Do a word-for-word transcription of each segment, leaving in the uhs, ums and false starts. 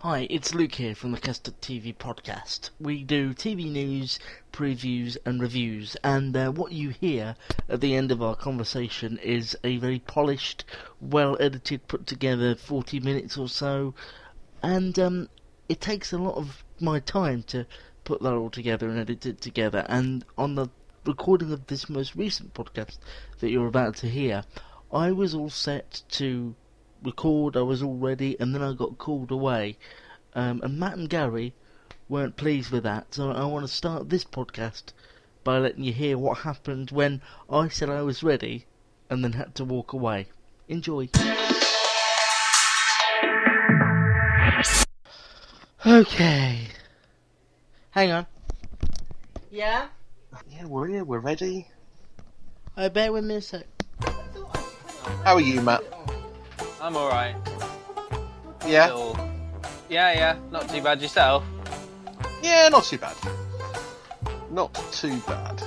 Hi, it's Luke here from the Custard T V podcast. We do T V news, previews and reviews, and uh, what you hear at the end of our conversation is a very polished, well-edited, put together forty minutes or so, and um, it takes a lot of my time to put that all together and edit it together, and on the recording of this most recent podcast that you're about to hear, I was all set to record, I was all ready, and then I got called away, um, and Matt and Gary weren't pleased with that, so I want to start this podcast by letting you hear what happened when I said I was ready and then had to walk away. Enjoy. Okay, hang on. Yeah? Yeah, we're here, we're ready. I bet we're missing. How are you, Matt? I'm alright. Yeah? Still... Yeah, yeah. Not too bad yourself? Yeah, not too bad. Not too bad.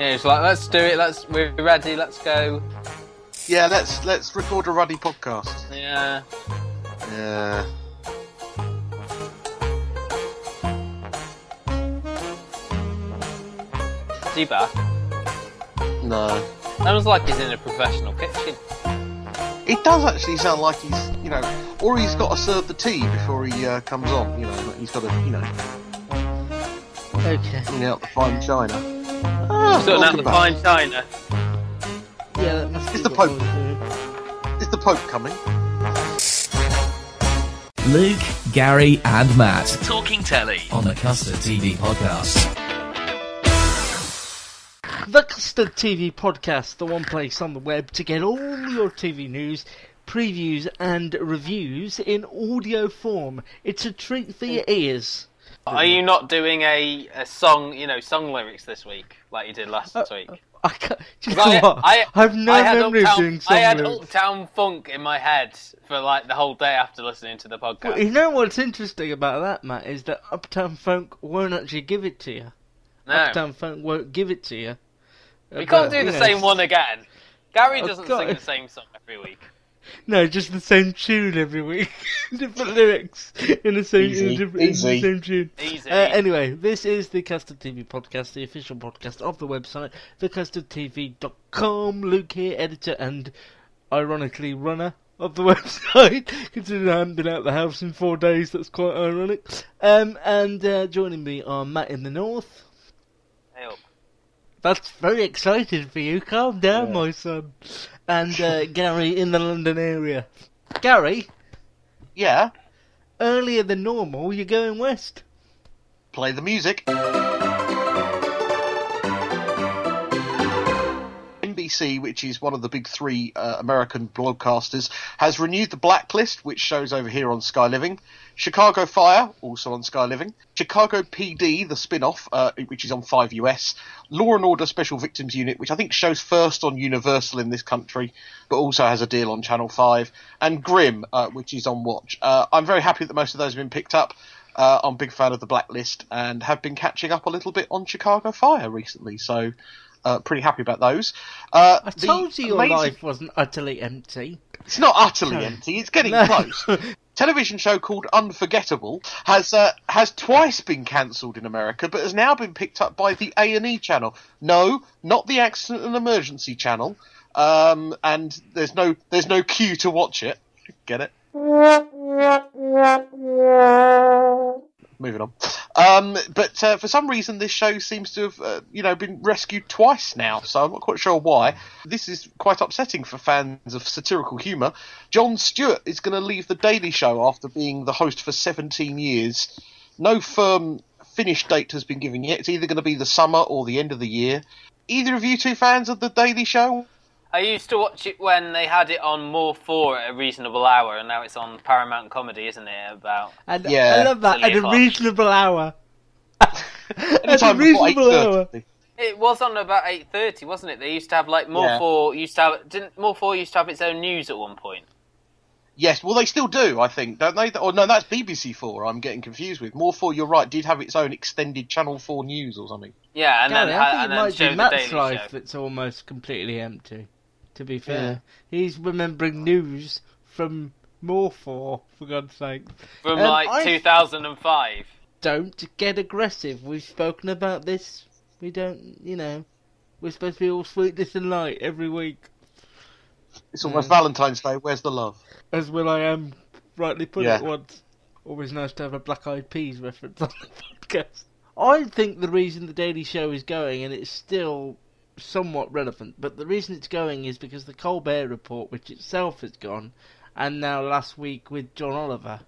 Yeah, it's like, let's do it. Let's we're ready. Let's go. Yeah, let's let's record a ruddy podcast. Yeah. Yeah. Is he back? No. Sounds like he's in a professional kitchen. It does actually sound like he's, you know, or he's got to serve the tea before he uh, comes on. You know, he's got to, you know. Okay. Bring out the fine china. Oh, sorting out the fine china. Yeah, that must be. Is the Pope? Is the Pope coming? Luke, Gary, and Matt talking telly on the Custard T V podcast. The Custard T V podcast, the one place on the web to get all your T V news, previews, and reviews in audio form. It's a treat for your ears. Are you not doing a, a song, you know, song lyrics this week, like you did last uh, week? I can't... You know I, what? I, I have no I memory of doing song I had lyrics. Old Town Funk in my head for, like, the whole day after listening to the podcast. Well, you know what's interesting about that, Matt, is that Uptown Funk won't actually give it to you. No. Uptown Funk won't give it to you. We can't do the know. same one again. Gary doesn't sing it. the same song every week. No, just the same tune every week. Different lyrics in the same, Easy. In the Easy. same tune. Easy. Uh, anyway, this is the Custard T V podcast, the official podcast of the website, the custard t v dot com. Luke here, editor and, ironically, runner of the website. Considering I haven't been out of the house in four days, that's quite ironic. Um, and uh, joining me are Matt in the North. Hey up. That's very exciting for you. Calm down, yeah. my son. And uh, Gary in the London area. Gary? Yeah? Earlier than normal, you're going west. Play the music. N B C, which is one of the big three uh, American broadcasters, has renewed The Blacklist, which shows over here on Sky Living, Chicago Fire, also on Sky Living, Chicago P D, the spin-off, uh, which is on five U S, Law and Order Special Victims Unit, which I think shows first on Universal in this country, but also has a deal on Channel five, and Grimm, uh, which is on Watch. Uh, I'm very happy that most of those have been picked up. Uh, I'm a big fan of The Blacklist and have been catching up a little bit on Chicago Fire recently, so... uh, pretty happy about those. Uh, I told you your amazing... life wasn't utterly empty. It's not utterly no. empty. It's getting no. close. Television show called Unforgettable has uh, has twice been cancelled in America, but has now been picked up by the A and E channel. No, not the Accident and Emergency channel. Um, and there's no there's no queue to watch it. Get it? Moving on. Um, but uh, for some reason, this show seems to have, uh, you know, been rescued twice now, so I'm not quite sure why. This is quite upsetting for fans of satirical humour. Jon Stewart is going to leave The Daily Show after being the host for seventeen years. No firm finish date has been given yet. It's either going to be the summer or the end of the year. Either of you two fans of The Daily Show? I used to watch it when they had it on More Four at a reasonable hour, and now it's on Paramount Comedy, isn't it? About and yeah. I love that. At a reasonable hour. At a reasonable hour. It was on about eight thirty, wasn't it? They used to have like More yeah. Four used to have didn't More Four used to have its own news at one point. Yes, well, they still do, I think, don't they? Or no, that's B B C Four. I'm getting confused with More Four. You're right. Did have its own extended Channel Four news or something. Yeah, and Gary, then I think and it might then be Matt's the life show. That's almost completely empty. To be fair, yeah. he's remembering news from More Four, for God's sake. From um, like I... two thousand five. Don't get aggressive. We've spoken about this. We don't, you know, we're supposed to be all sweetness and light every week. It's almost um, Valentine's Day. Where's the love? As Will I Am rightly put yeah. it once. Always nice to have a Black Eyed Peas reference on the podcast. I think the reason The Daily Show is going, and it's still somewhat relevant, but the reason it's going is because the Colbert Report, which itself has gone, and now Last Week with John Oliver,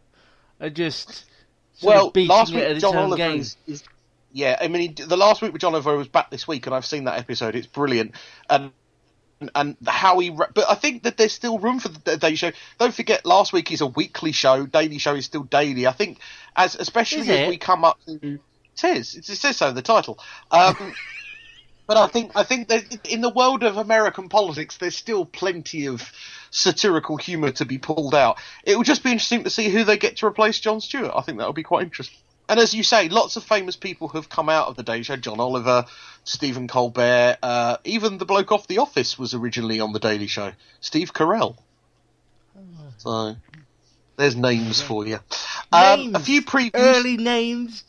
are just sort well of beating last week it at John its own Oliver game. Is, is, yeah, I mean, the Last Week with John Oliver was back this week, and I've seen that episode. It's brilliant, and and how he. But I think that there's still room for the Daily Show. Don't forget, Last Week is a weekly show. Daily Show is still daily. I think, as especially as we come up to, it is. It says so in the title. Um, But I think I think that in the world of American politics, there's still plenty of satirical humour to be pulled out. It will just be interesting to see who they get to replace Jon Stewart. I think that will be quite interesting. And as you say, lots of famous people have come out of The Daily Show. John Oliver, Stephen Colbert, uh, even the bloke off The Office was originally on The Daily Show, Steve Carell. So there's names for you. Um, names. A few previews. Early names.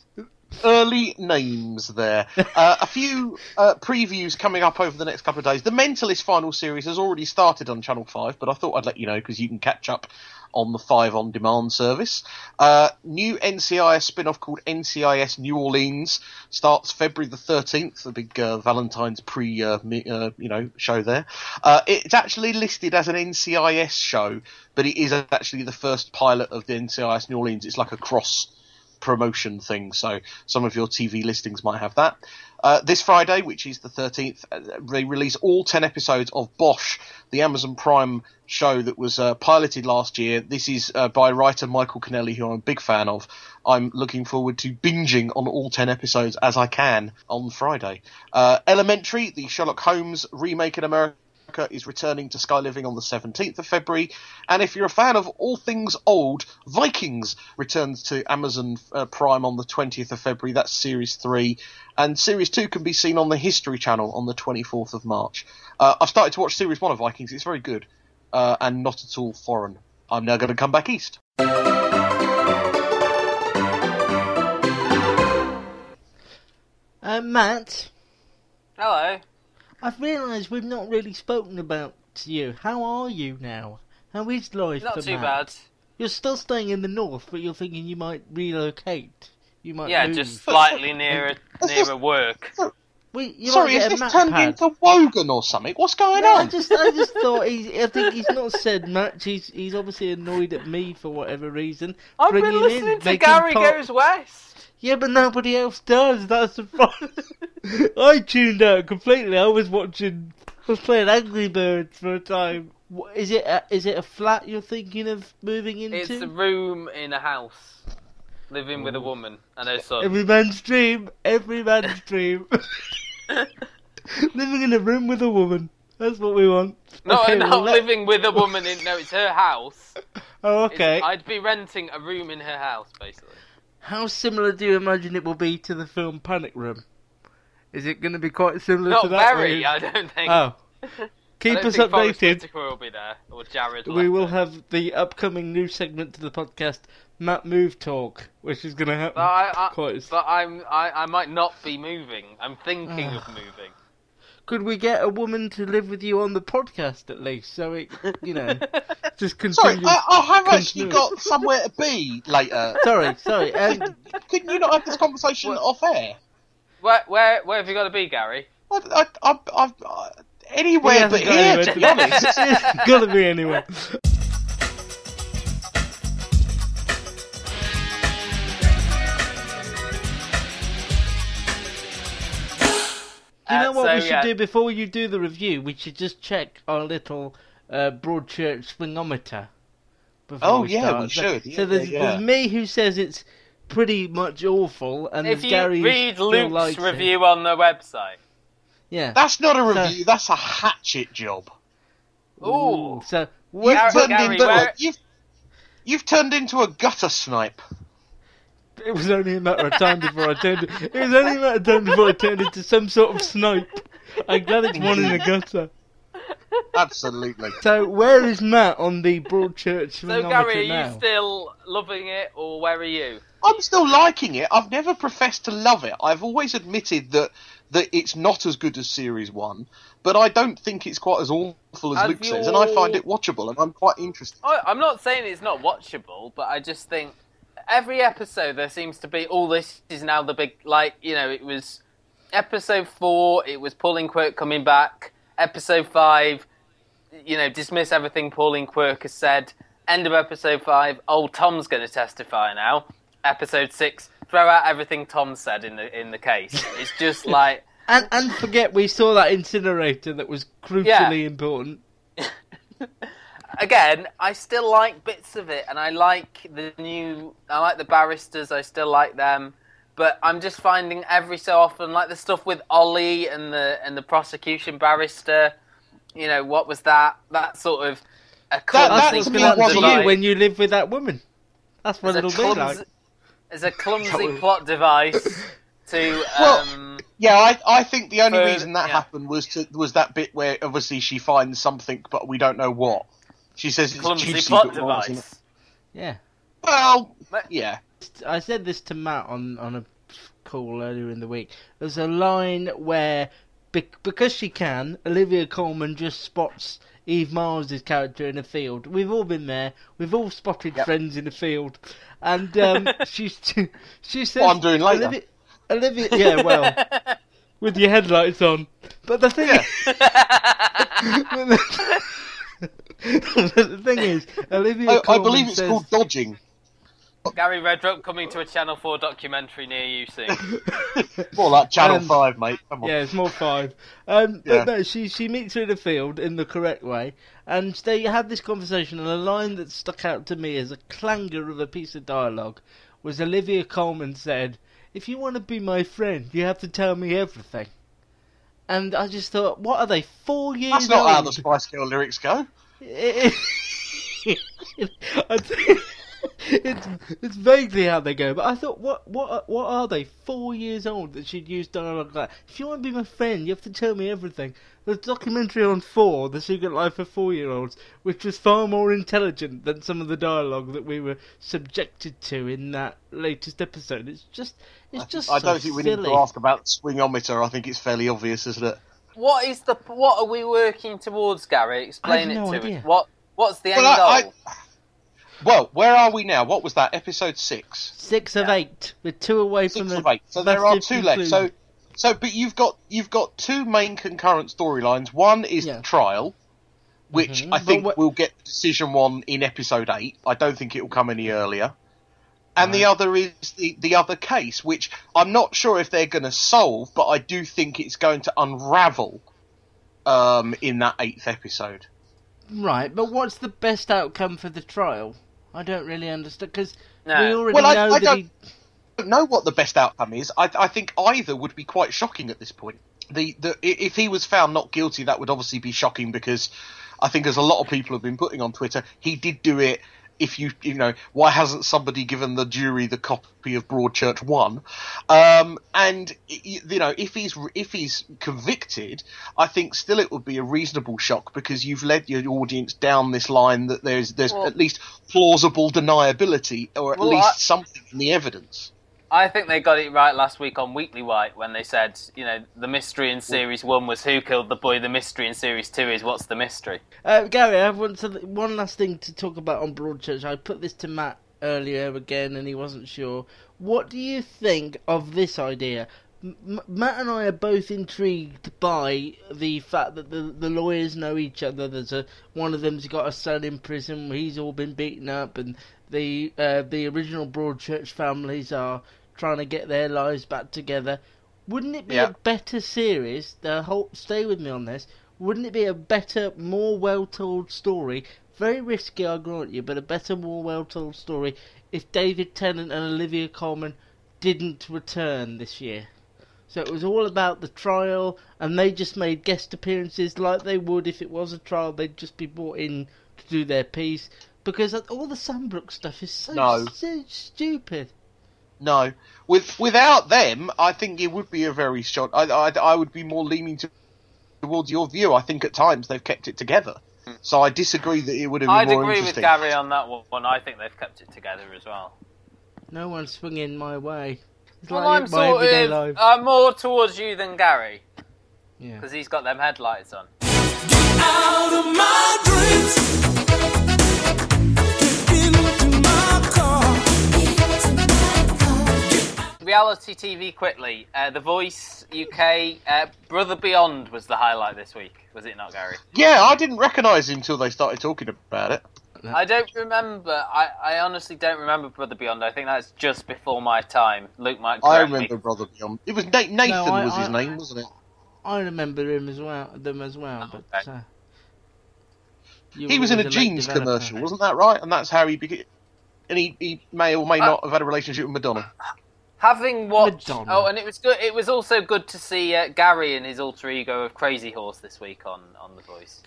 Early names there. Uh, a few uh, previews coming up over the next couple of days. The Mentalist final series has already started on Channel five, but I thought I'd let you know because you can catch up on the five On Demand service. Uh, new N C I S spin-off called N C I S New Orleans starts February the thirteenth, a big uh, Valentine's pre uh, uh, you know show there. Uh, it's actually listed as an N C I S show, but it is actually the first pilot of the N C I S New Orleans. It's like a cross promotion thing, so some of your T V listings might have that. Uh, this Friday, which is the thirteenth, they release all ten episodes of Bosch, the Amazon Prime show that was uh, piloted last year. This is uh, by writer Michael Connelly, who I'm a big fan of. I'm looking forward to binging on all ten episodes as I can on Friday. Uh, Elementary, the Sherlock Holmes remake in America, is returning to Sky Living on the seventeenth of February, and if you're a fan of all things old, Vikings returns to Amazon uh, Prime on the twentieth of February. That's series three, and series two can be seen on the History Channel on the twenty-fourth of March. uh, I've started to watch series one of Vikings. It's very good uh, and not at all foreign. I'm now going to come back east. uh, Matt, hello. I've realised we've not really spoken about you. How are you now? How is life? Not for too Matt? Bad. You're still staying in the north, but you're thinking you might relocate. You might yeah, move. Just slightly nearer nearer this, work. We, sorry, is this turned into Wogan or something? What's going no, on? I just, I just thought he. I think he's not said much. He's, he's obviously annoyed at me for whatever reason. I've been listening in, to Gary pop. Goes West. Yeah, but nobody else does. That's the problem. I tuned out completely. I was watching. I was playing Angry Birds for a time. What, is it? A, is it a flat you're thinking of moving into? It's a room in a house, living Ooh. With a woman and her son. Every man's dream. Every man's dream. Living in a room with a woman. That's what we want. No, okay, not well, living with a woman. In, no, it's her house. Oh, okay. It's, I'd be renting a room in her house, basically. How similar do you imagine it will be to the film Panic Room? Is it going to be quite similar Not to that? Not very, I don't think. Oh. Keep us updated. Will be there, or Jared we will there. have the upcoming new segment to the podcast, Matt Move Talk, which is going to happen. But, I, I, quite as... but I'm, I, I might not be moving. I'm thinking of moving. Could we get a woman to live with you on the podcast at least, so it, you know, just continue? Sorry, I, I have actually got somewhere to be later. Sorry, sorry. Um, Could you not have this conversation what, off air? Where, where, where have you got to be, Gary? I, I, I, I, I, anywhere but here, to be honest. It's got to be anywhere. Do you know uh, what so, we should yeah. do before you do the review? We should just check our little uh, Broadchurch swingometer. Oh, we yeah, we should. So, yeah, so there's, yeah. there's me who says it's pretty much awful, and if there's Gary who likes it. If you read Luke's review on the website. Yeah. That's not a review, so, that's a hatchet job. Ooh. So, you've, Gary, turned Gary, into, where... you've, you've turned into a gutter snipe. It was only a matter of time before I turned. It was only a matter of time before I turned into some sort of snipe. I'm glad it's one in the gutter. Absolutely. So where is Matt on the Broadchurch? So Gary, are you still loving it, or where are you? I'm still liking it. I've never professed to love it. I've always admitted that that it's not as good as series one, but I don't think it's quite as awful as, as Luke says, and I find it watchable, and I'm quite interested. I, I'm not saying it's not watchable, but I just think. Every episode there seems to be, all oh, this is now the big, like, you know, it was episode four, it was Pauline Quirke coming back, episode five, you know, dismiss everything Pauline Quirke has said, end of episode five, old Tom's going to testify now, episode six, throw out everything Tom said in the in the case. It's just like... and, and forget we saw that incinerator that was crucially yeah. important. Again, I still like bits of it, and I like the new... I like the barristers, I still like them, but I'm just finding every so often, like the stuff with Ollie and the and the prosecution barrister, you know, what was that? That sort of... A that, that's going to happen to you when you live with that woman. That's what it'll clumsy, be like. There's a clumsy plot device to... Well, um, yeah, I, I think the only for, reason that yeah. happened was to, was that bit where, obviously, she finds something, but we don't know what. She says it's clumsy juicy, plot device. It? Yeah. Well, yeah. I said this to Matt on, on a call earlier in the week. There's a line where, because she can, Olivia Colman just spots Eve Miles' character in a field. We've all been there. We've all spotted yep. friends in a field. And um, she's, she says... What I'm doing later. Olivia, Olivia yeah, well... with your headlights on. But the thing is... the thing is, Olivia I, Colman I believe it's says, called dodging. Gary Redrup coming to a Channel four documentary near you soon. More like Channel five, mate. Come on. Yeah, it's more five. Um, yeah. But no, she, she meets her in the field in the correct way, and they had this conversation, and a line that stuck out to me as a clanger of a piece of dialogue was Olivia Colman said, "If you want to be my friend, you have to tell me everything." And I just thought, what are they, four years old? That's not how the Spice Girl lyrics go. it's, it's vaguely how they go, but I thought, what, what, what are they? Four years old that she'd use dialogue like, "If you want to be my friend, you have to tell me everything." There's a documentary on Four, The Secret Life of Four-Year-Olds, which was far more intelligent than some of the dialogue that we were subjected to in that latest episode. It's just, it's I just. Think, so I don't think silly. We need to ask about the swingometer. I think it's fairly obvious, isn't it? What is the? What are we working towards, Gary? Explain it to us. What? What's the end goal? Well, where are we now? What was that? Episode six. Six of eight. We're two away from the. Six of eight. So there are two left. So, so but you've got you've got two main concurrent storylines. One is the trial, which mm-hmm. I think we'll get decision one in episode eight. I don't think it will come any earlier. And the other is the, the other case, which I'm not sure if they're going to solve, but I do think it's going to unravel um, in that eighth episode. Right, but what's the best outcome for the trial? I don't really understand, because no. we already well, know I, I that don't, he... don't know what the best outcome is. I, I think either would be quite shocking at this point. The, the If he was found not guilty, that would obviously be shocking, because I think, as a lot of people have been putting on Twitter, he did do it if you, you know, why hasn't somebody given the jury the copy of Broadchurch one? Um, and, you know, if he's, if he's convicted, I think still it would be a reasonable shock, because you've led your audience down this line that there's, there's well, at least plausible deniability, or at well, least I, something in the evidence. I think they got it right last week on Weekly White when they said, you know, the mystery in Series one was who killed the boy, the mystery in Series two is what's the mystery. Uh, Gary, I have one, one last thing to talk about on Broadchurch. I put this to Matt earlier again and he wasn't sure. What do you think of this idea? M- Matt and I are both intrigued by the fact that the, the lawyers know each other. There's a, one of them's got a son in prison, he's all been beaten up, and the uh, the original Broadchurch families are trying to get their lives back together. Wouldn't it be yeah. a better series, the whole, stay with me on this, wouldn't it be a better, more well-told story, very risky I grant you, but a better, more well-told story if David Tennant and Olivia Colman didn't return this year? So it was all about the trial, and they just made guest appearances like they would if it was a trial. They'd just be brought in to do their piece. Because all the Sandbrook stuff is so, no. so stupid. No. With, without them, I think it would be a very short... I, I, I would be more leaning to, towards your view. I think at times they've kept it together. So I disagree that it would have been I'd more interesting. I'd agree with Gary on that one. I think they've kept it together as well. No one's swinging my way. It's well, like I'm sort of life. I'm more towards you than Gary. Yeah. Because he's got them headlights on. Get out of my dreams. Reality T V quickly. Uh, the Voice U K, uh, Brother Beyond was the highlight this week, was it not, Gary? Yeah, I didn't recognise him until they started talking about it. I don't remember. I, I honestly don't remember Brother Beyond. I think that's just before my time. Luke might correct I remember me. Brother Beyond. It was Nathan no, I, was his I, name, wasn't it? I remember him as well. Them as well, oh, but okay. uh, he was in a jeans developer. commercial, wasn't that right? And that's how he became. And he, he may or may uh, not have had a relationship with Madonna. Having watched, Madonna. oh, and it was good. It was also good to see uh, Gary in his alter ego of Crazy Horse this week on, on The Voice.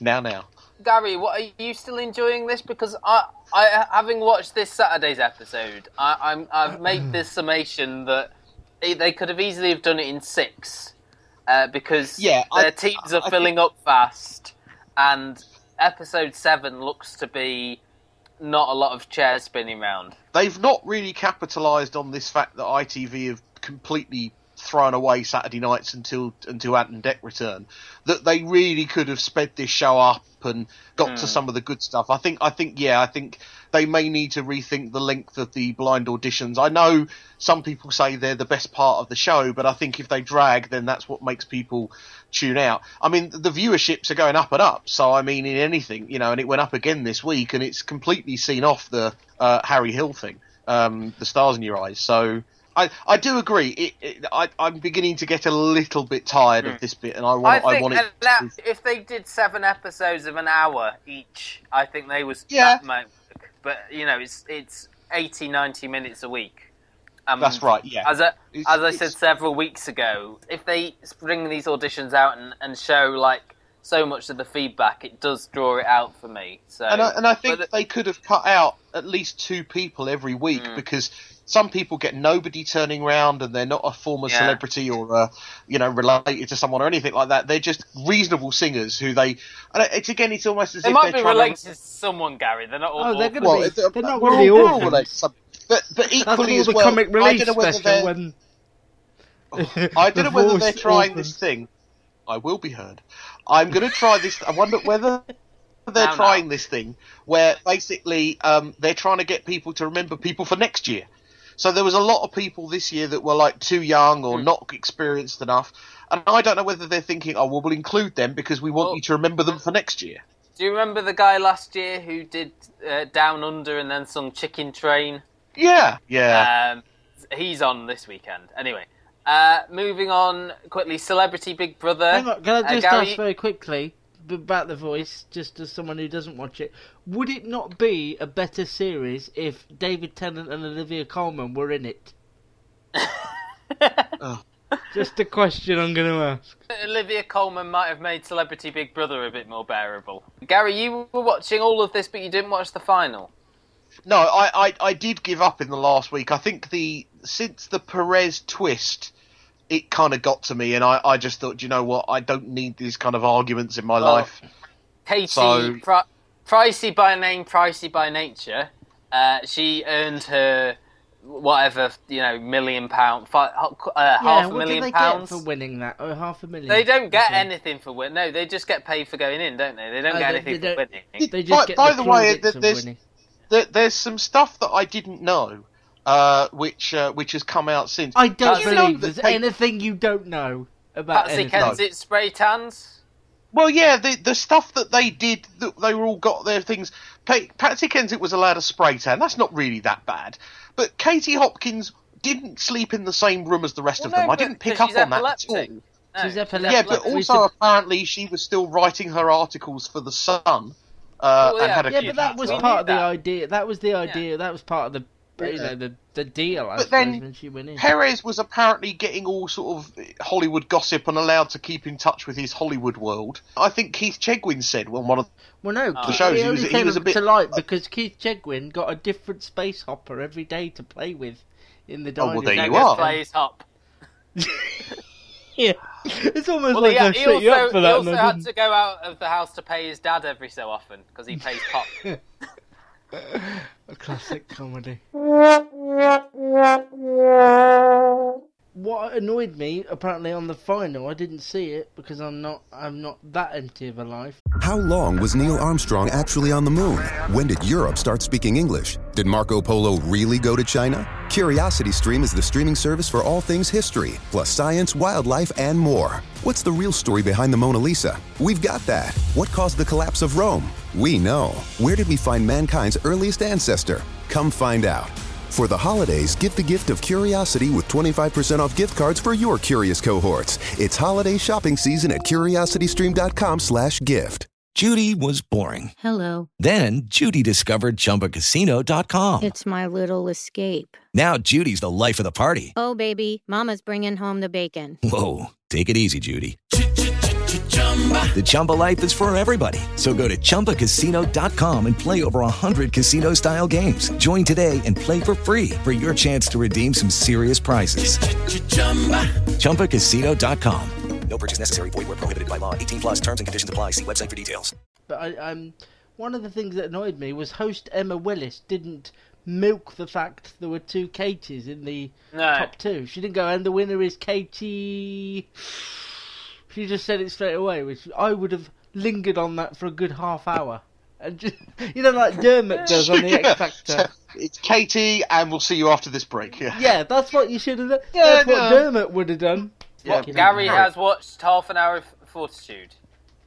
now, now, Gary, what are you still enjoying this? Because I, I having watched this Saturday's episode, I, I'm I've made this summation that they could have easily have done it in six, uh, because yeah, their I, teams are I, filling I think... up fast, and episode seven looks to be. Not a lot of chairs spinning round. They've not really capitalised on this fact that I T V have completely thrown away Saturday nights until until Ant and Dec return. That they really could have sped this show up and got mm. to some of the good stuff. I think. I think. Yeah. I think they may need to rethink the length of the blind auditions. I know some people say they're the best part of the show, but I think if they drag, then that's what makes people tune out. I mean, the viewerships are going up and up. So, I mean, in anything, you know, and it went up again this week, and it's completely seen off the uh, Harry Hill thing, um, the stars in your eyes. So, I, I do agree. It, it, I, I'm beginning to get a little bit tired mm. of this bit, and I want I, I want it. That, to... If they did seven episodes of an hour each, I think they was yeah. that might work. But you know, it's it's eighty, ninety minutes a week. Um, That's right. Yeah. As I, as I said several weeks ago, if they bring these auditions out and, and show like. so much of the feedback, it does draw it out for me. So, and I, and I think but, they could have cut out at least two people every week mm. because some people get nobody turning round and they're not a former yeah. celebrity or uh, you know related to someone or anything like that. They're just reasonable singers who they. And it's again, it's almost as they if might they're be related to... to someone, Gary. They're not all. Oh, they're going to be. They're, they're not all, really all related to something. But but equally as well, I don't know whether they're. When... Oh, I don't know whether they're trying this thing. I will be heard. I'm going to try this. I wonder whether they're no, trying no. this thing where basically um, they're trying to get people to remember people for next year. So there was a lot of people this year that were like too young or mm. not experienced enough. And I don't know whether they're thinking, oh, well, we'll include them because we want well, you to remember them for next year. Do you remember the guy last year who did uh, Down Under and then some Chicken Train? Yeah. Yeah. Um, he's on this weekend. Anyway. Uh, moving on quickly, Celebrity Big Brother. Hang on, can I just uh, Gary... ask very quickly about The Voice, just as someone who doesn't watch it? Would it not be a better series if David Tennant and Olivia Colman were in it? oh. Just a question I'm going to ask. Olivia Colman might have made Celebrity Big Brother a bit more bearable. Gary, you were watching all of this, but you didn't watch the final. No, I, I, I did give up in the last week. I think the since the Perez twist, it kind of got to me, and I, I just thought, you know what, I don't need these kind of arguments in my well, life. Katie, so... pri- pricey by name, pricey by nature, uh, she earned her... whatever, you know, million pound, five, uh, yeah, half a million they pounds. What do they get for winning that? Oh, half a million. They don't get anything for winning. No, they just get paid for going in, don't they? They don't oh, get they, anything they for don't... winning. They just by, get by the, the way, there's, there, there's some stuff that I didn't know, uh, which uh, which has come out since. I don't you believe there's they... anything you don't know about Patsy Kensit spray tans. Well, yeah, the the stuff that they did, they were all got their things. Patsy Kensit was allowed a spray tan. That's not really that bad. But Katie Hopkins didn't sleep in the same room as the rest well, of them. No, I didn't pick up on that at all. No. She's epileptic. Yeah, but also apparently she was still writing her articles for The Sun. Uh, well, yeah, and had a yeah but that was part that. of the idea. That was the idea. Yeah. That was part of the... You know, the, the deal, I but suppose, then when she went in. Perez was apparently getting all sort of Hollywood gossip and allowed to keep in touch with his Hollywood world. I think Keith Chegwin said on one of well, no, the Keith, shows he, he, was, he was a bit... to light because Keith Chegwin got a different space hopper every day to play with in the dining room. Oh, well, there you are. Plays hop. Yeah. It's almost well, like I set also, you up for that. He also had didn't... to go out of the house to pay his dad every so often because he plays pop. A classic comedy. What annoyed me, apparently on the final, I didn't see it because I'm not I'm not that empty of a life. How long was Neil Armstrong actually on the moon? When did Europe start speaking English? Did Marco Polo really go to China? CuriosityStream is the streaming service for all things history, plus science, wildlife, and more. What's the real story behind the Mona Lisa? We've got that. What caused the collapse of Rome? We know. Where did we find mankind's earliest ancestor? Come find out. For the holidays, give the gift of curiosity with twenty-five percent off gift cards for your curious cohorts. It's holiday shopping season at curiosity stream dot com slash gift. Judy was boring. Hello. Then Judy discovered chumba casino dot com. It's my little escape. Now Judy's the life of the party. Oh, baby, mama's bringing home the bacon. Whoa, take it easy, Judy. The Chumba life is for everybody. So go to chumba casino dot com and play over one hundred casino-style games. Join today and play for free for your chance to redeem some serious prizes. Ch-ch-chumba. chumba casino dot com. No purchase necessary. Void where prohibited by law. eighteen plus terms and conditions apply. See website for details. But I, um, one of the things that annoyed me was host Emma Willis didn't milk the fact there were two Katies in the no. top two. She didn't go, and the winner is Katie... She just said it straight away, which I would have lingered on that for a good half hour. And just, you know, like Dermot does on the X Factor. Yeah. It's Katie, and we'll see you after this break. Yeah, yeah that's what you should have done. Yeah, that's no. what Dermot would have done. Yeah. Well, Gary has watched half an hour of Fortitude.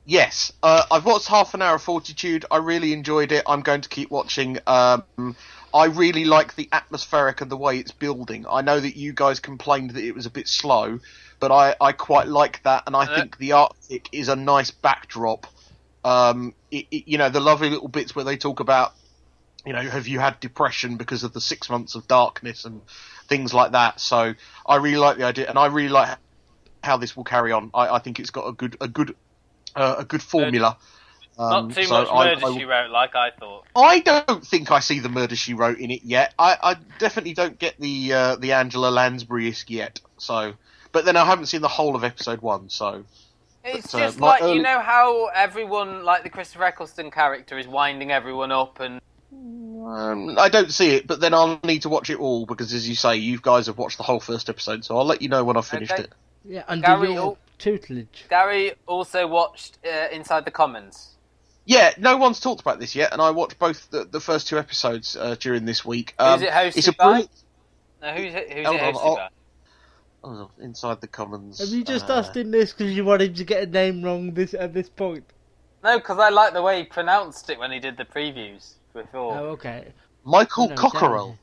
Yes, uh, I've watched half an hour of Fortitude. I really enjoyed it. I'm going to keep watching. Um, I really like the atmospheric and the way it's building. I know that you guys complained that it was a bit slow, but I, I quite like that, and I uh, think the Arctic is a nice backdrop. Um, it, it, you know, the lovely little bits where they talk about, you know, have you had depression because of the six months of darkness and things like that. So I really like the idea, and I really like how this will carry on. I, I think it's got a good, a good, uh, a good formula. Um, Not too so much Murder I, I, She Wrote, like I thought. I don't think I see the Murder She Wrote in it yet. I, I definitely don't get the uh, the Angela Lansbury-esque yet. So. But then I haven't seen the whole of episode one, so... It's but, just uh, like, early... you know how everyone, like the Christopher Eccleston character, is winding everyone up and... Um, I don't see it, but then I'll need to watch it all, because as you say, you guys have watched the whole first episode, so I'll let you know when I've finished okay. it. Yeah, under Gary your al- tutelage. Gary also watched uh, Inside the Commons. Yeah, no one's talked about this yet, and I watched both the, the first two episodes uh, during this week. Um, who's it hosted it's a by? Brilliant... No, who's it, who's it hosted on, by? Oh, Inside the Commons. Have you just uh, asked him this because you want him to get a name wrong this at this point? No, because I like the way he pronounced it when he did the previews before. Oh, okay. Michael no, Cockerell.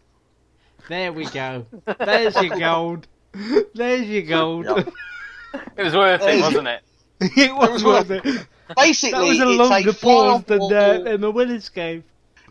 There we go. There's your gold. There's your gold. Yeah. It was worth it, wasn't it? It was, it was worth it. Basically, that was a longer a pause than uh, Emma Willis gave.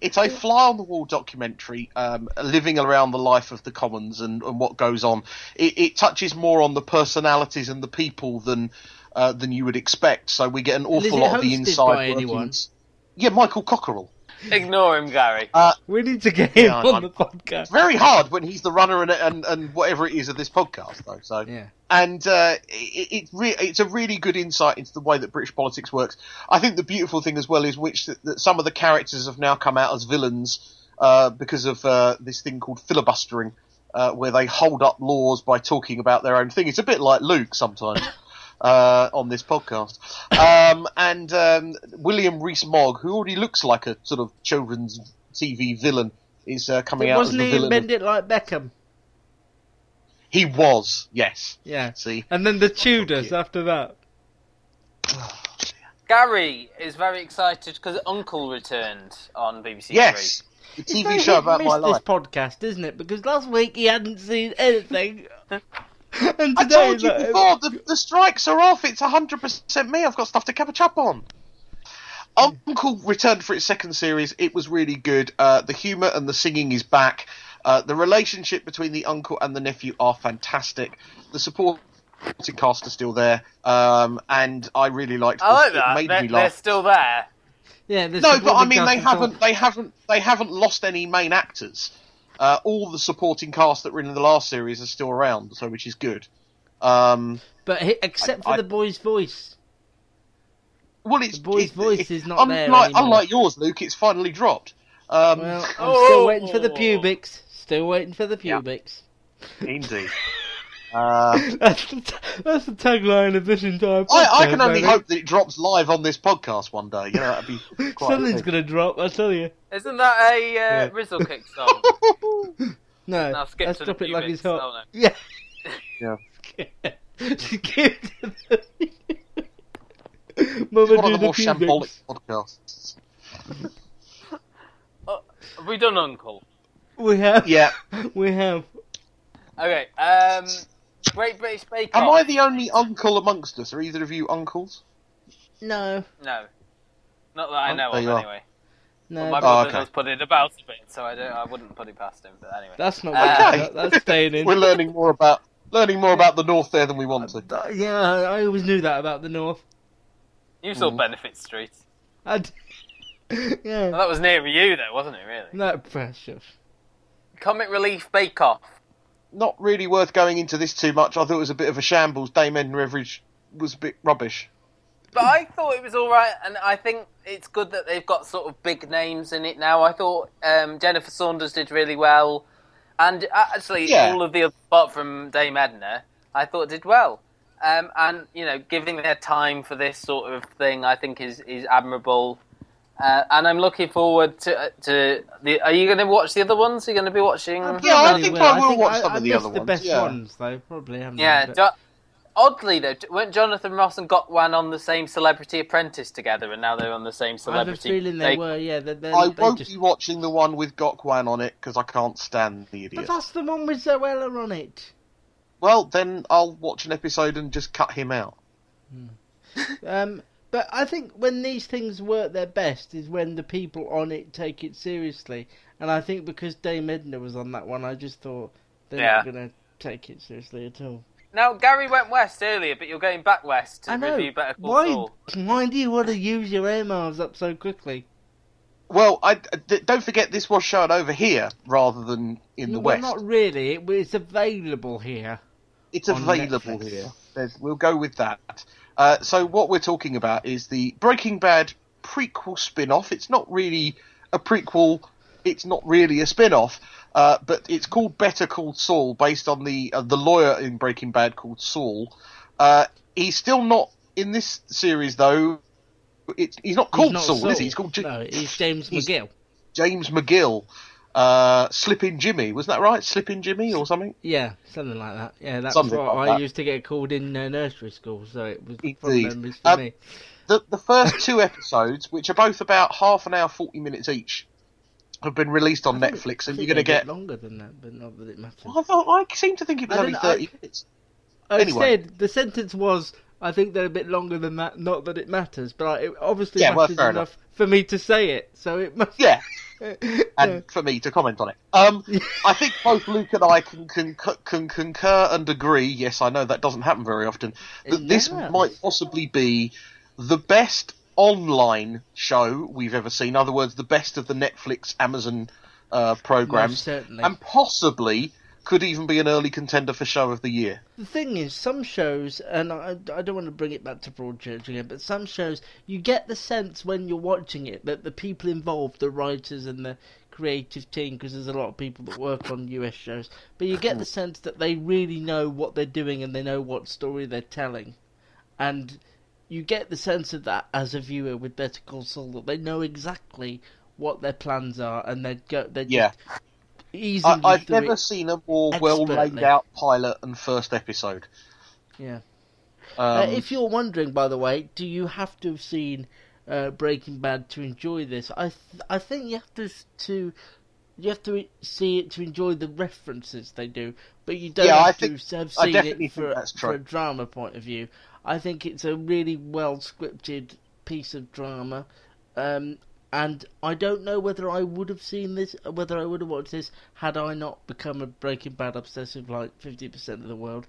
It's a fly-on-the-wall documentary um, living around the life of the Commons and, and what goes on. It, it touches more on the personalities and the people than uh, than you would expect, so we get an awful lot of the inside workings. Yeah, Michael Cockerell. Ignore him, Gary. Uh, we need to get him yeah, on I'm, the podcast. It's very hard when he's the runner and, and and whatever it is of this podcast, though. So yeah. And uh, it, it re- it's a really good insight into the way that British politics works. I think the beautiful thing as well is which th- that some of the characters have now come out as villains uh, because of uh, this thing called filibustering, uh, where they hold up laws by talking about their own thing. It's a bit like Luke sometimes. Uh, on this podcast. Um, and um, William Rees-Mogg, who already looks like a sort of children's T V villain, is uh, coming but out as the villain. Wasn't he in Bend It Like Beckham? He was, yes. Yeah. See? And then the Tudors after that. Oh, Gary is very excited because Uncle returned on B B C yes, Three. Yes, the T V show about my life. It's this podcast, isn't it? Because last week he hadn't seen anything. And I told you before, the, the strikes are off, it's one hundred percent me, I've got stuff to cap a chap on. Uncle returned for its second series, it was really good, uh, the humour and the singing is back, uh, the relationship between the uncle and the nephew are fantastic, the supporting cast are still there, um, and I really liked I like that, it made they're, me laugh. They're still there. Yeah, no, but I mean, they haven't, they, haven't, they haven't lost any main actors. Uh, all the supporting cast that were in the last series are still around, so which is good. Um, but he, except for I, I, the boy's voice. Well, it's, the boy's it, voice it, is not unlike, there anymore. Unlike yours, Luke, it's finally dropped. Um, well, I'm oh, still waiting for the pubics. Still waiting for the pubics. Yeah. Indeed. Uh, that's, the t- that's the tagline of this entire podcast. I, I can only maybe. hope that it drops live on this podcast one day. You know, that'd be quite something's going to drop, I tell you. Isn't that a uh, yeah. Rizzle Kick song? No, I'll skip let's to drop the it like it's hot. Oh, no. Yeah. Yeah. Skip to the Mama it's one do of the, the more shambolic podcasts. uh, have we done Uncle? We have. Yeah. We have. Okay, um... Great British Bake Off. Am I the only uncle amongst us? Are either of you uncles? No. No. Not that I know oh, of, anyway. No. Well, my brother oh, okay. does put it about a bit, so I don't. I wouldn't put it past him. But anyway, that's not uh, okay. That's staying in. We're learning more about learning more about the North there than we want to. Uh, yeah, I always knew that about the North. You saw mm. Benefit Street. I. Yeah. Well, that was near you, though, wasn't it? Really. No precious. Comic Relief Bake Off. Not really worth going into this too much. I thought it was a bit of a shambles. Dame Edna Everage was a bit rubbish. But I thought it was all right, and I think it's good that they've got sort of big names in it now. I thought um, Jennifer Saunders did really well, and actually yeah. all of the other, apart from Dame Edna, I thought did well. Um, and, you know, giving their time for this sort of thing I think is, is admirable. Uh, and I'm looking forward to to the. Are you going to watch the other ones? Are you going to be watching? Yeah, I think will. I will I think watch I, some I of the other the ones. The best yeah. ones, though, probably. Haven't yeah. I, but... Oddly though, weren't Jonathan Ross and Gotwan on the same Celebrity Apprentice together, and now they're on the same Celebrity? I have a feeling they, they were. Yeah, they're, they're, I they won't just... be watching the one with Gotwan on it because I can't stand the idiot. But that's the one with Zoella on it. Well, then I'll watch an episode and just cut him out. Hmm. um. But I think when these things work their best is when the people on it take it seriously. And I think because Dame Edna was on that one, I just thought they're yeah. not going to take it seriously at all. Now, Gary went west earlier, but you're going back west to I know. review Better Call Saul. Why, why do you want to use your airmars up so quickly? Well, I, don't forget this was shown over here rather than in the well, west. Not really. It, it's available here. It's available Netflix. here. There's, we'll go with that. Uh, so what we're talking about is the Breaking Bad prequel spin-off. It's not really a prequel. It's not really a spin-off, uh, but it's called Better Call Saul, based on the uh, the lawyer in Breaking Bad called Saul. Uh, he's still not in this series, though. It's, he's not called he's not Saul, Saul, is he? He's called J- no, he's James he's McGill. James McGill. Uh, Slippin' Jimmy, was that right? Slippin' Jimmy or something? Yeah, something like that. Yeah, that's something what like I that. used to get called in uh, nursery school, so it was fun memories for um, me. The, the first two episodes, which are both about half an hour, forty minutes each, have been released on I Netflix, and you're going to get longer than that, but not that it matters. Well, I thought I seem to think it was only thirty I, minutes. I anyway. said the sentence was, I think they're a bit longer than that. Not that it matters, but I, it obviously yeah, matters well, enough, enough for me to say it, so it must. Yeah. and for me to comment on it. Um, I think both Luke and I can, can, can concur and agree, yes, I know that doesn't happen very often, that yeah. this might possibly be the best online show we've ever seen. In other words, the best of the Netflix, Amazon uh, programs. No, certainly. And possibly could even be an early contender for Show of the Year. The thing is, some shows, and I, I don't want to bring it back to Broadchurch again, but some shows, you get the sense when you're watching it that the people involved, the writers and the creative team, because there's a lot of people that work on U S shows, but you get the sense that they really know what they're doing and they know what story they're telling. And you get the sense of that as a viewer with Better Call Saul, that they know exactly what their plans are and they're, go, they're yeah. just... I, I've never seen a more well laid out pilot and first episode. Yeah. Um, uh, if you're wondering, by the way, do you have to have seen uh, Breaking Bad to enjoy this? I th- I think you have to to you have to see it to enjoy the references they do, but you don't yeah, have I to have seen it for, for a drama point of view. I think it's a really well scripted piece of drama. Um, And I don't know whether I would have seen this, whether I would have watched this, had I not become a Breaking Bad obsessive like fifty percent of the world.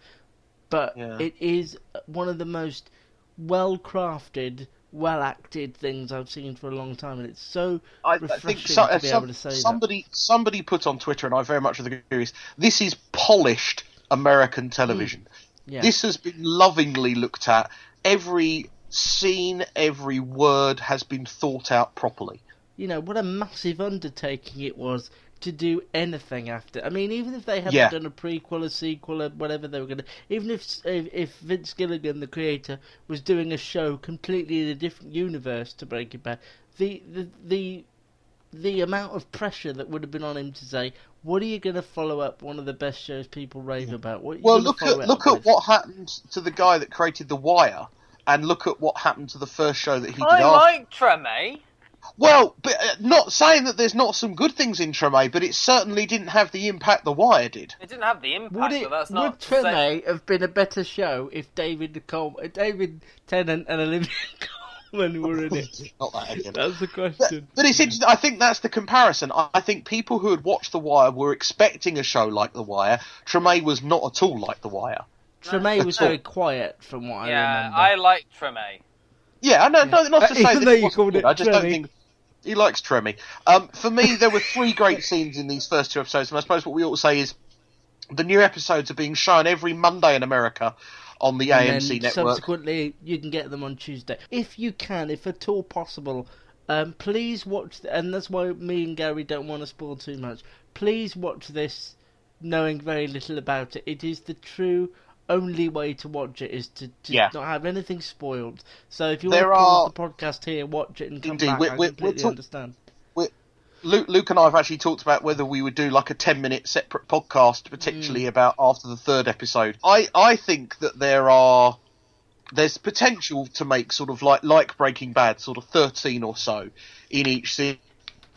But yeah. it is one of the most well-crafted, well-acted things I've seen for a long time, and it's so I, refreshing I think so, to be some, able to say somebody, that. Somebody put on Twitter, and I very much agree with this, this is polished American television. Mm. Yeah. This has been lovingly looked at. Every... Seen every word has been thought out properly. You know, what a massive undertaking it was to do anything after. I mean, even if they hadn't yeah. done a prequel, a sequel, or whatever they were going to... Even if, if if Vince Gilligan, the creator, was doing a show completely in a different universe to Breaking Bad, the, the, the, the amount of pressure that would have been on him to say, what are you going to follow up one of the best shows people rave yeah. about? What well, look at look at with? what happened to the guy that created The Wire. And look at what happened to the first show that he did after. I like Treme. Well, but uh, not saying that there's not some good things in Treme, but it certainly didn't have the impact The Wire did. It didn't have the impact, would it, but that's not... Would Treme say... have been a better show if David Col- David Tennant and Olivia Colman were in it? Not that again. That's the question. But, but it's interesting. I think that's the comparison. I, I think people who had watched The Wire were expecting a show like The Wire. Treme was not at all like The Wire. Treme was very quiet, from what yeah, I remember. Yeah, I like Treme. Yeah, no, yeah. no, not to say uh, that you called it. I just Treme. don't think he likes Treme. Um, for me, there were three great scenes in these first two episodes, and I suppose what we ought to say is the new episodes are being shown every Monday in America on the and A M C network. Subsequently, you can get them on Tuesday, if you can, if at all possible. Um, please watch, the, and that's why me and Gary don't want to spoil too much. Please watch this, knowing very little about it. It is the true. Only way to watch it is to, to yeah. not have anything spoiled. So if you there want to pause the podcast here, watch it and come indeed, back, we're, I we're, completely we're, understand. We're, Luke, Luke and I have actually talked about whether we would do like a ten-minute separate podcast, particularly mm. about after the third episode. I, I think that there are... There's potential to make sort of like, like Breaking Bad, sort of thirteen or so in each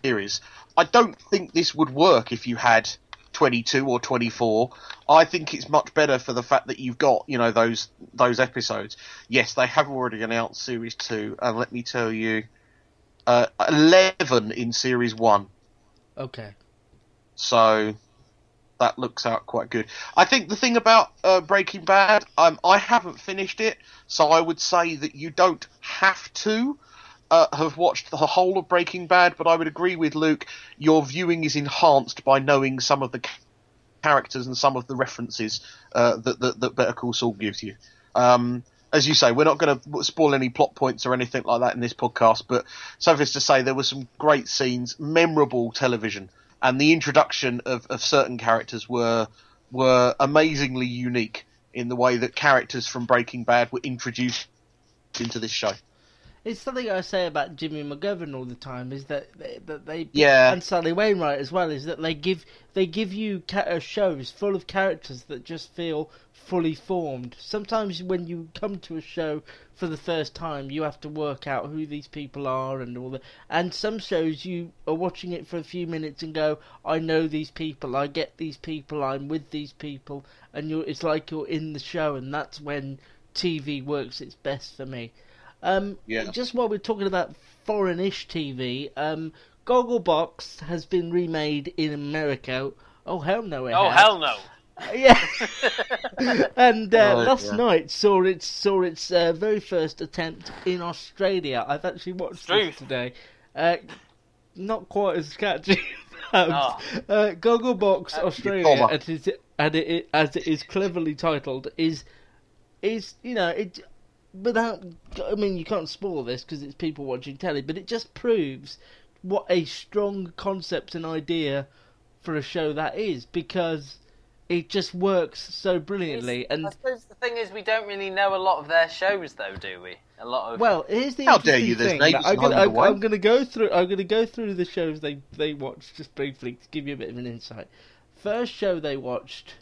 series. I don't think this would work if you had... twenty-two or twenty-four. I think it's much better for the fact that you've got, you know, those those episodes. Yes, they have already announced series two, and let me tell you, uh, eleven in series one. Okay. So that looks out quite good. I think the thing about uh, Breaking Bad, um, I haven't finished it, so I would say that you don't have to Uh, have watched the whole of Breaking Bad, but I would agree with Luke, your viewing is enhanced by knowing some of the characters and some of the references uh, that, that, that Better Call Saul gives you. Um, as you say, we're not going to spoil any plot points or anything like that in this podcast, but suffice to say there were some great scenes, memorable television, and the introduction of, of certain characters were were amazingly unique in the way that characters from Breaking Bad were introduced into this show. It's something I say about Jimmy McGovern all the time, is that they, that they yeah. and Sally Wainwright as well, is that they give they give you ca- shows full of characters that just feel fully formed. Sometimes when you come to a show for the first time, you have to work out who these people are and all that. And some shows you are watching it for a few minutes and go, "I know these people, I get these people, I'm with these people," and you're it's like you're in the show, and that's when T V works its best for me. Um, yeah. Just while we're talking about foreign-ish T V, um, Gogglebox has been remade in America. Oh, hell no, it Oh, has. hell no. Uh, yeah. and uh, oh, last yeah. night saw its saw its uh, very first attempt in Australia. I've actually watched it today. Uh, not quite as catchy. Oh. Uh, Gogglebox uh, Australia, as it, as it as it is cleverly titled, is is you know it without. I mean, you can't spoil this because it's people watching telly, but it just proves what a strong concept and idea for a show that is, because it just works so brilliantly. It's, and I suppose the thing is, we don't really know a lot of their shows, though, do we? A lot of well, here's the how dare you? There's thing. I'm gonna, I'm, I'm gonna go through. I'm gonna go through the shows they they watched just briefly to give you a bit of an insight. First show they watched,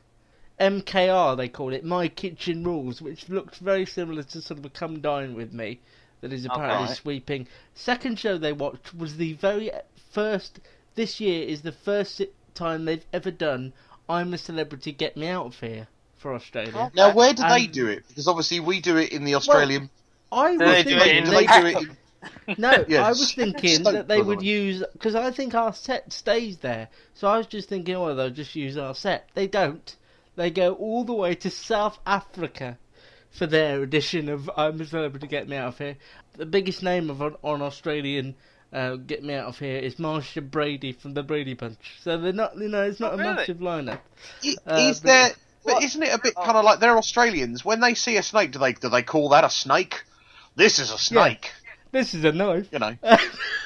M K R, they called it, My Kitchen Rules, which looked very similar to sort of a Come Dine With Me that is apparently okay. sweeping. Second show they watched was the very first. This year is the first time they've ever done I'm a Celebrity, Get Me Out of Here for Australia. Now, where do and, they do it? Because obviously we do it in the Australian. Well, I was they thinking do it in they do it. In... No, yes. I was thinking that they would use, because I think our set stays there. So I was just thinking, oh, they'll just use our set. They don't. They go all the way to South Africa for their edition of I'm a Celebrity, Get Me Out of Here. The biggest name of on, on Australian. Uh, get me out of here is Marsha Brady from the Brady Bunch. So they're not, you know, it's not oh, a really? massive lineup. Is, uh, is but, there? But isn't it a bit oh. kind of like they're Australians? When they see a snake, do they do they call that a snake? This is a snake. Yeah. This is a knife. You know.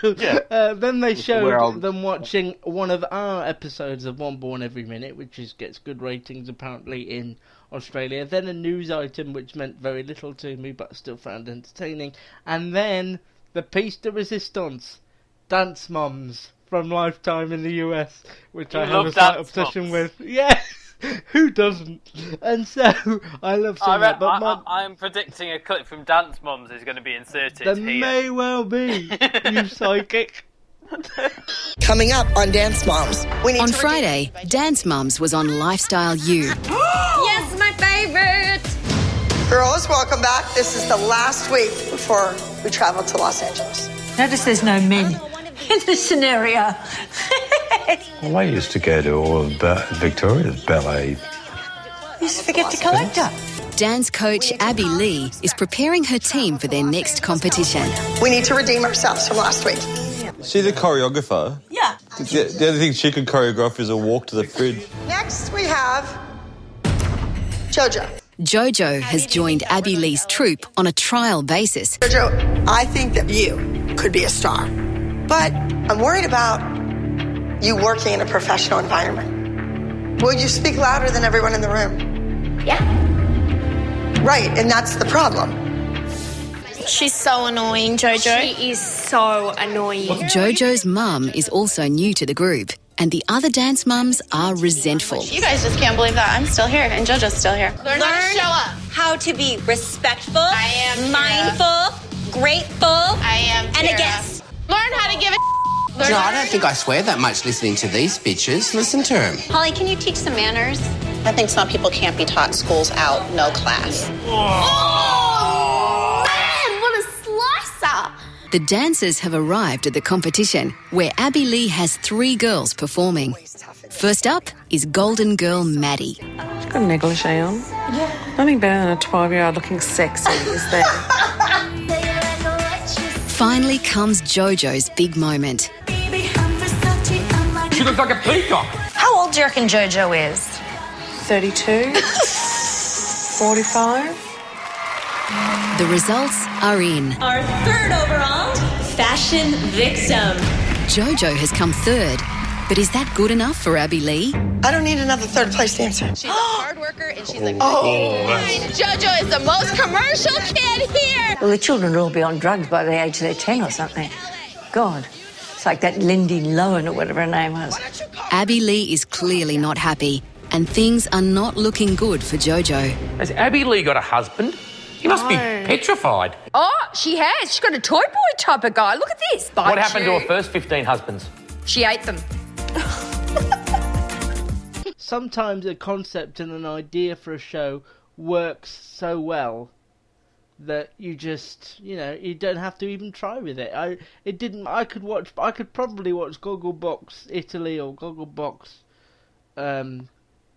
yeah. Uh, then they showed them watching one of our episodes of One Born Every Minute, which is gets good ratings apparently in Australia. Then a news item which meant very little to me, but still found entertaining. And then the piece de resistance, Dance Moms from Lifetime in the U S, which you I have a slight obsession moms. with. Yes, who doesn't? And so I love seeing I read, that. But I, my... I, I'm predicting a clip from Dance Moms is going to be inserted. There here. may well be. You psychic. Coming up on Dance Moms, we need on to Friday, reduce... Dance Moms was on Lifestyle U. Yes, my favourite. Girls, welcome back. This is the last week before we travel to Los Angeles. Notice there's no men in this scenario. Well, I used to go to all of uh, Victoria's ballet. I used to forget to collect her. Dance coach Abby Lee is preparing her team for their next competition. We need to redeem ourselves from last week. She's the choreographer. Yeah. The, the only thing she could choreograph is a walk to the fridge. Next we have JoJo. JoJo has joined Abby Lee's troupe on a trial basis. JoJo, I think that you could be a star, but I'm worried about you working in a professional environment. Will you speak louder than everyone in the room? Yeah. Right, and that's the problem. She's so annoying, JoJo. She is so annoying. JoJo's mum is also new to the group, and the other dance mums are resentful. You guys just can't believe that I'm still here and JoJo's still here. Learn, Learn how to show up. How to be respectful, I am mindful, grateful, I am and a guest. Learn how to give a Learn No, I don't think I swear that much listening to these bitches. Listen to them. Holly, can you teach some manners? I think some people can't be taught. School's out, no class. Oh, oh man, what a slicer! The dancers have arrived at the competition, where Abby Lee has three girls performing. First up is Golden Girl Maddie. She's got a nigglish on. Yeah. Nothing better than a twelve-year-old looking sexy, is there? Finally comes JoJo's big moment. She looks like a peacock. How old do you reckon JoJo is? thirty-two? forty-five? The results are in. Our third overall, Fashion Victim. JoJo has come third, but is that good enough for Abby Lee? I don't need another third place dancer. She's a hard worker and she's like, oh, oh. JoJo is the most commercial kid here. Well, the children will all be on drugs by the age they're ten or something. God, it's like that Lindy Lohan or whatever her name was. Abby Lee is clearly not happy, and things are not looking good for JoJo. Has Abby Lee got a husband? He must be petrified. Oh, she has. She's got a toy boy type of guy. Look at this. Bite what happened you. to her first fifteen husbands? She ate them. Sometimes a concept and an idea for a show works so well that you just, you know, you don't have to even try with it. I it didn't. I could watch. I could probably watch Gogglebox Italy or Gogglebox, um,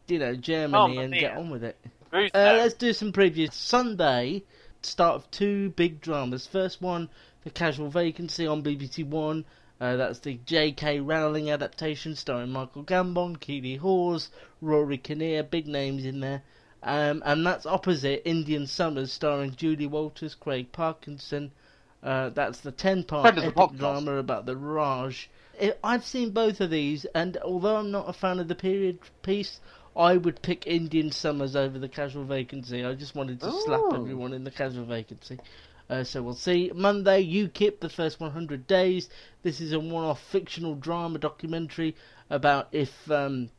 you know, Germany, oh, and get on with it. Uh, let's do some previews. Sunday, start of two big dramas. First one, The Casual Vacancy on B B C One. Uh, that's the J K Rowling adaptation starring Michael Gambon, Keely Hawes, Rory Kinnear, big names in there. Um, and that's opposite Indian Summers starring Julie Walters, Craig Parkinson. Uh, that's the ten-part epic drama about the Raj. It, I've seen both of these, and although I'm not a fan of the period piece, I would pick Indian Summers over The Casual Vacancy. I just wanted to Ooh. slap everyone in The Casual Vacancy. Uh, so we'll see. Monday, UKIP, The First one hundred Days. This is a one-off fictional drama documentary about if... Um,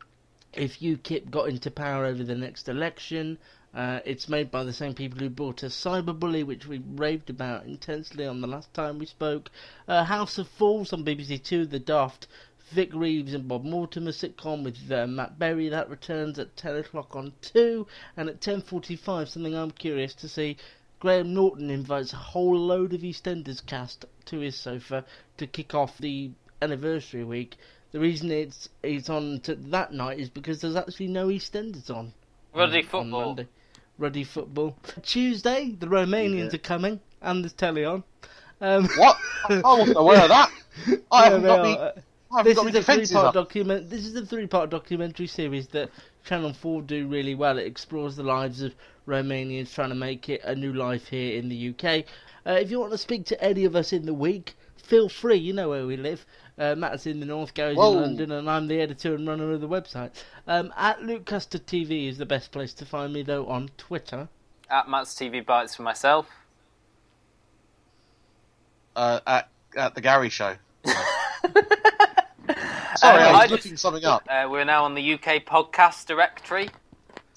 If UKIP got into power over the next election. Uh, it's made by the same people who brought us Cyberbully, which we raved about intensely on the last time we spoke. Uh, House of Fools on B B C Two, the daft Vic Reeves and Bob Mortimer sitcom with uh, Matt Berry. That returns at ten o'clock on two, and at ten forty-five, something I'm curious to see, Graham Norton invites a whole load of EastEnders cast to his sofa to kick off the anniversary week. The reason it's it's on to that night is because there's actually no EastEnders on. Ruddy um, football. On Monday. Ruddy football. Tuesday, the Romanians yeah. are coming, and there's telly on. Um, what? I wasn't aware of that. I yeah, haven't got are. me. I this is a three-part document. This is a three-part documentary series that Channel Four do really well. It explores the lives of Romanians trying to make it a new life here in the U K. Uh, if you want to speak to any of us in the week, feel free. You know where we live. Uh, Matt's in the North, Gary's Whoa. in London, and I'm the editor and runner of the website. Um, at Luke Custard T V is the best place to find me, though, on Twitter. At Matt's T V Bites for myself. Uh, at, at The Gary Show. Sorry, um, I was I looking just, something up. Uh, we're now on the U K podcast directory.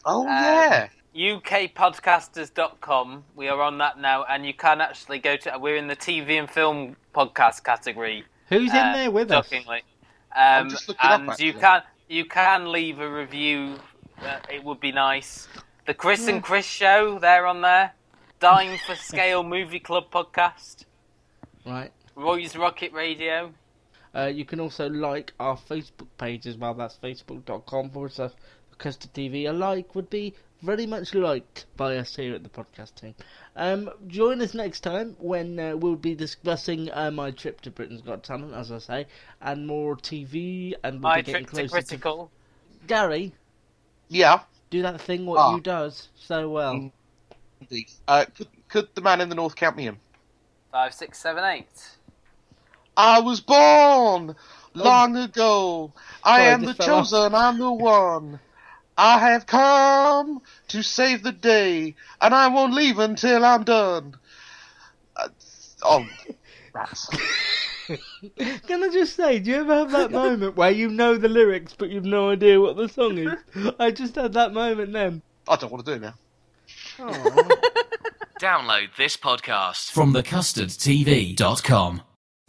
Oh, um, yeah. U K podcasters dot com. We are on that now, and you can actually go to... We're in the T V and film podcast category. Who's in uh, there with shockingly. us? Um, I'm just looking and up, you can you can leave a review. Uh, it would be nice. The Chris yeah. and Chris Show, they're on there. Dime for Scale Movie Club podcast. Right. Roy's Rocket Radio. Uh, you can also like our Facebook page as well. That's facebook dot com forward slash Custard T V. A like would be very much liked by us here at the podcast team. Um, join us next time when uh, we'll be discussing uh, my trip to Britain's Got Talent, as I say, and more T V, and we'll my be getting closer to... My trip to Critical. To... Gary? Yeah? Do that thing what ah. you does so well. Uh, could, could the man in the north count me in? Five, six, seven, eight. I was born long oh. ago. Sorry, I am the chosen, off. I'm the one. I have come to save the day, and I won't leave until I'm done. Uh, oh, rats. Can I just say, do you ever have that moment where you know the lyrics, but you've no idea what the song is? I just had that moment then. I don't want to do it now. Oh. Download this podcast from the custard t v dot com.